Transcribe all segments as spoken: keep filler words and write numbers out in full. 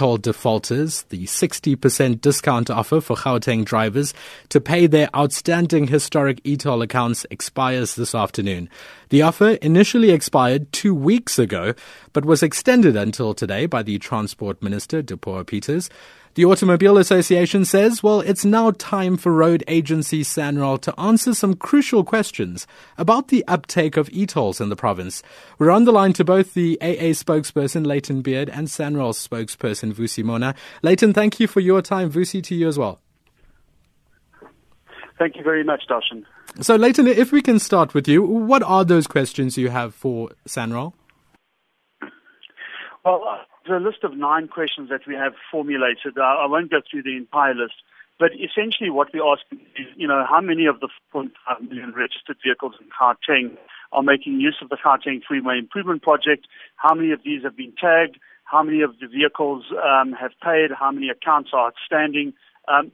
e-toll defaulters the sixty percent discount offer for Gauteng drivers to pay their outstanding historic e-toll accounts expires this afternoon. The offer initially expired two weeks ago, but was extended until today by the Transport Minister, Dipuo Peters. The Automobile Association says, well, it's now time for road agency Sanral to answer some crucial questions about the uptake of e-tolls in the province. We're on the line to both the A A spokesperson, Layton Beard, and Sanral spokesperson, Vusi Mona. Layton, thank you for your time. Vusi, to you as well. Thank you very much, Darshan. So, Layton, if we can start with you, what are those questions you have for Sanral? Well, uh, the list of nine questions that we have formulated, uh, I won't go through the entire list, but essentially what we ask is, you know, how many of the four point five million registered vehicles in Gauteng are making use of the Gauteng freeway improvement project? How many of these have been tagged? How many of the vehicles um, have paid? How many accounts are outstanding? Um,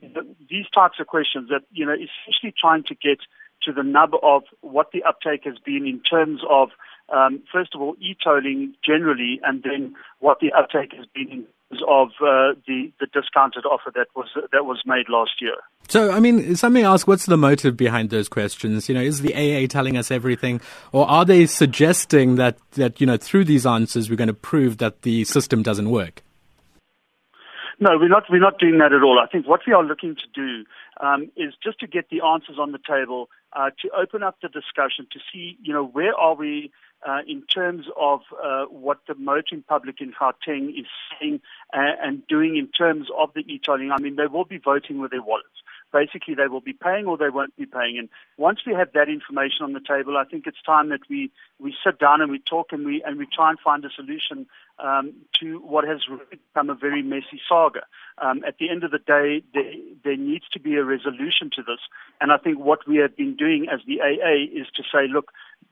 these types of questions that, you know, essentially trying to get to the nub of what the uptake has been in terms of, um, first of all, e-tolling generally, and then what the uptake has been in terms of uh, the, the discounted offer that was that was made last year. So, I mean, somebody asked, what's the motive behind those questions? You know, is the A A telling us everything, or are they suggesting that, that you know, through these answers we're going to prove that the system doesn't work? No, we're not. We're not doing that at all. I think what we are looking to do um, is just to get the answers on the table, uh, to open up the discussion, to see, you know, where are we uh, in terms of uh, what the motoring public in Gauteng is saying and, and doing in terms of the e-tolling. I mean, they will be voting with their wallets. Basically, they will be paying or they won't be paying. And once we have that information on the table, I think it's time that we, we sit down and we talk and we and we try and find a solution um, to what has become a very messy saga. Um, at the end of the day, there, there needs to be a resolution to this. And I think what we have been doing as the A A is to say, look,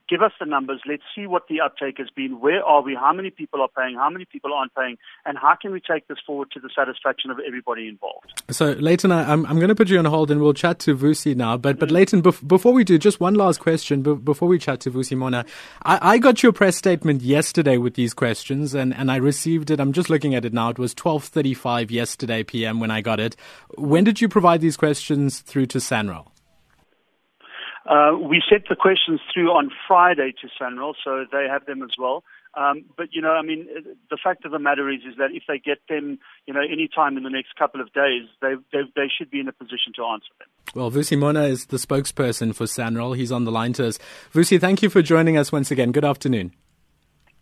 give us the numbers. Let's see what the uptake has been. Where are we? How many people are paying? How many people aren't paying? And how can we take this forward to the satisfaction of everybody involved? So, Layton, I'm, I'm going to put you on hold and we'll chat to Vusi now. But, but Layton, bef- before we do, just one last question be- before we chat to Vusi Mona. I-, I got your press statement yesterday with these questions and, and I received it. I'm just looking at it now. It was twelve thirty-five yesterday p m when I got it. When did you provide these questions through to Sanral? Uh, we sent the questions through on Friday to Sanral, so they have them as well. Um, but, you know, I mean, the fact of the matter is is that if they get them, you know, any time in the next couple of days, they, they they should be in a position to answer them. Well, Vusi Mona is the spokesperson for Sanral. He's on the line to us. Vusi, thank you for joining us once again. Good afternoon.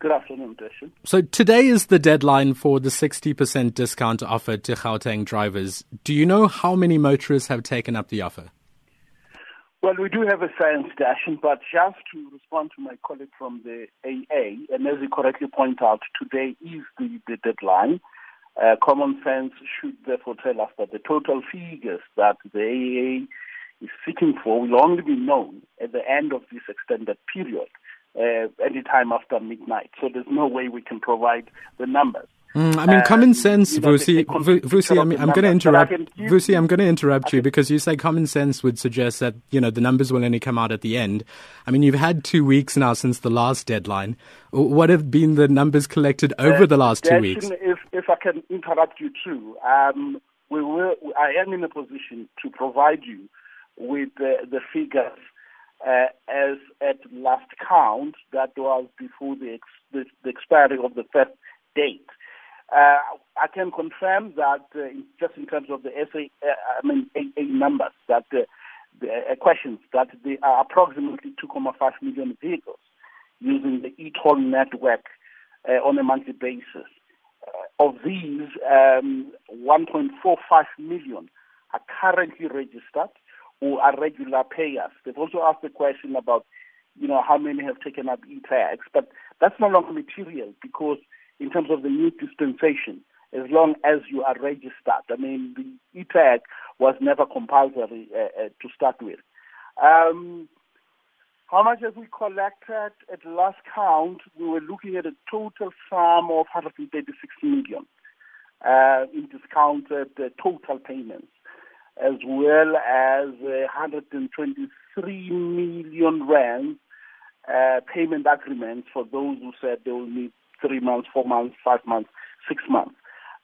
Good afternoon, Darshan. So today is the deadline for the sixty percent discount offered to Gauteng drivers. Do you know how many motorists have taken up the offer? Well, we do have a science, Darshan, but just to respond to my colleague from the A A, and as you correctly point out, today is the, the deadline. Uh, common sense should therefore tell us that the total figures that the A A is seeking for will only be known at the end of this extended period, uh, any time after midnight. So there's no way we can provide the numbers. Mm, I mean, um, common sense, you know, Vusi. Vusi, I mean, I'm going to interrupt. Vusi, I'm going to interrupt you because you say common sense would suggest that, you know, the numbers will only come out at the end. I mean, you've had two weeks now since the last deadline. What have been the numbers collected over uh, the last two weeks? If, if I can interrupt you too, um, we will. I am in a position to provide you with uh, the figures uh, as at last count that was before the, ex- the, the expiry of the first date. Uh, I can confirm that uh, just in terms of the S A, uh, I mean, A A numbers, that uh, the uh, questions, that there are approximately two point five million vehicles using the e-toll network uh, on a monthly basis. Uh, of these, um, one point four five million are currently registered or are regular payers. They've also asked the question about, you know, how many have taken up e-tags, but that's no longer material because in terms of the new dispensation, as long as you are registered. I mean, the e-tag was never compulsory uh, uh, to start with. Um, how much have we collected? At last count, we were looking at a total sum of one hundred thirty-six million uh, in discounted uh, total payments, as well as uh, one hundred twenty-three million rand uh, payment agreements for those who said they will need three months, four months, five months, six months.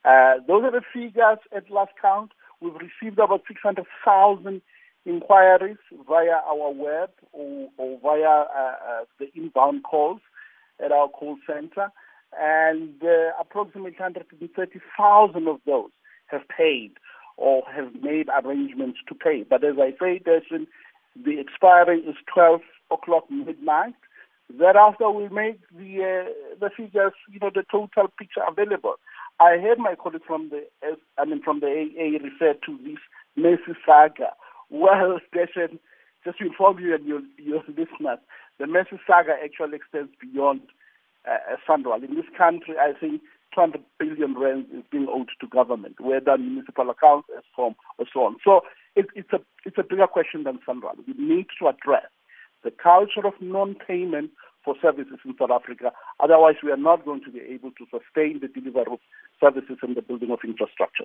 Uh, those are the figures at last count. We've received about six hundred thousand inquiries via our web or, or via uh, uh, the inbound calls at our call center. And uh, approximately one hundred thirty thousand of those have paid or have made arrangements to pay. But as I say, Desmond, the expiry is twelve o'clock midnight. Thereafter, we'll make the uh, the figures, you know, the total picture available. I heard my colleague from the, I mean, from the A A refer to this Messi saga. Well, Desmond, just to inform you and your, your listeners, the Messi saga actually extends beyond uh, Sanral. In this country, I think two hundred billion rand is being owed to government, whether municipal accounts, as form, or so on. So it, it's a it's a bigger question than Sanral. We need to address the culture of non-payment for services in South Africa. Otherwise, we are not going to be able to sustain the delivery of services and the building of infrastructure.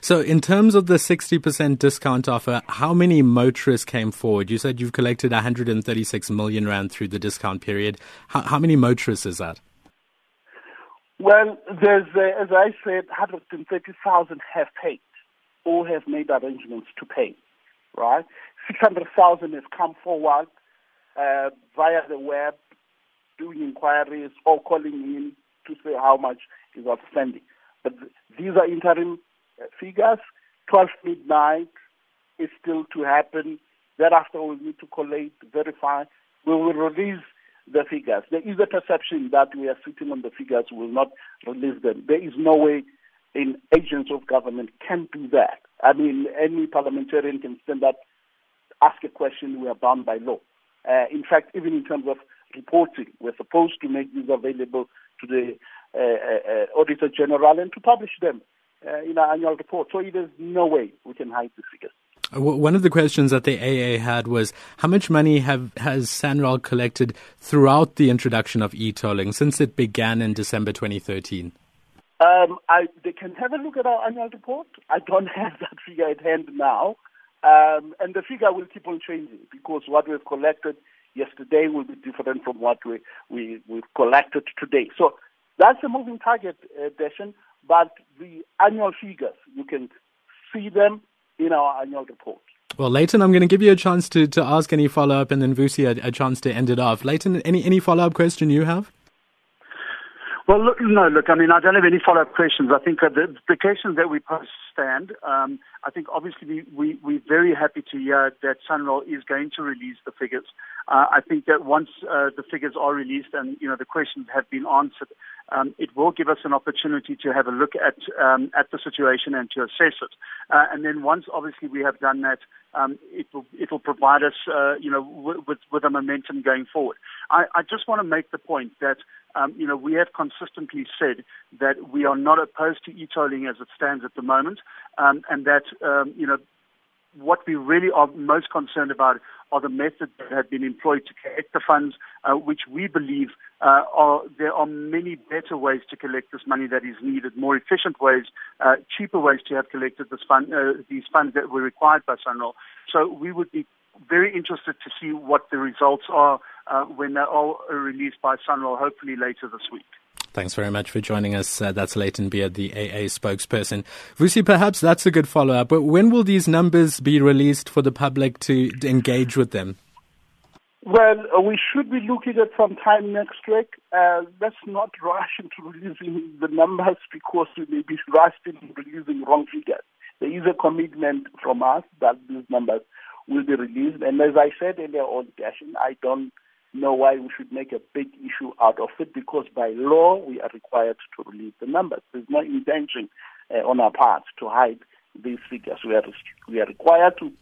So in terms of the sixty percent discount offer, how many motorists came forward? You said you've collected one hundred thirty-six million rand through the discount period. How, how many motorists is that? Well, there's, uh, as I said, one hundred thirty thousand have paid or have made arrangements to pay, right? six hundred thousand have come forward uh, via the web, doing inquiries or calling in to say how much is outstanding. But th- these are interim uh, figures. twelve midnight is still to happen. Thereafter, we'll need to collate, verify. We will release the figures. There is a perception that we are sitting on the figures, we will not release them. There is no way an agent of government can do that. I mean, any parliamentarian can stand up, ask a question, we are bound by law. Uh, in fact, even in terms of reporting, we're supposed to make these available to the uh, uh, Auditor General and to publish them uh, in our annual report. So there's no way we can hide the figures. One of the questions that the A A had was, how much money have has Sanral collected throughout the introduction of e-tolling since it began in December twenty thirteen? Um, I, they can have a look at our annual report. I don't have that figure at hand now. Um, and the figure will keep on changing because what we've collected yesterday will be different from what we, we, we've collected today. So that's a moving target, uh, Deshan, but the annual figures, you can see them in our annual report. Well, Layton, I'm going to give you a chance to, to ask any follow-up and then Vusi a, a chance to end it off. Layton, any, any follow-up question you have? Well, look, no, look, I mean, I don't have any follow-up questions. I think uh, the implications that we post stand. Um, I think, obviously, we, we, we're very happy to hear that Sanral is going to release the figures. Uh, I think that once uh, the figures are released and, you know, the questions have been answered, um, it will give us an opportunity to have a look at um, at the situation and to assess it. Uh, and then once, obviously, we have done that, um, it will it will provide us, uh, you know, w- with, with a momentum going forward. I, I just want to make the point that, um, you know, we have consistently said that we are not opposed to e-tolling as it stands at the moment, um, and that, um, you know, what we really are most concerned about are the methods that have been employed to collect the funds, uh, which we believe uh, are there are many better ways to collect this money that is needed, more efficient ways, uh, cheaper ways to have collected this fund, uh, these funds that were required by Sanral. So we would be very interested to see what the results are uh, when they are released by Sanral, hopefully later this week. Thanks very much for joining us. Uh, that's Layton Beard, the A A spokesperson. Vusi, perhaps that's a good follow-up. But when will these numbers be released for the public to engage with them? Well, uh, we should be looking at some time next week. Uh, let's not rush into releasing the numbers because we may be rushed into releasing wrong figures. There is a commitment from us that these numbers will be released. And as I said earlier on, I don't know why we should make a big issue out of it, because by law we are required to release the numbers. There's no intention uh, on our part to hide these figures. We are we are required to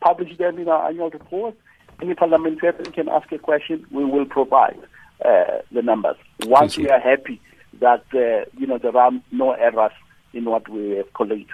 publish them in our annual report. Any parliamentarian can ask a question. We will provide uh, the numbers once we are happy that uh, you know there are no errors in what we have collated.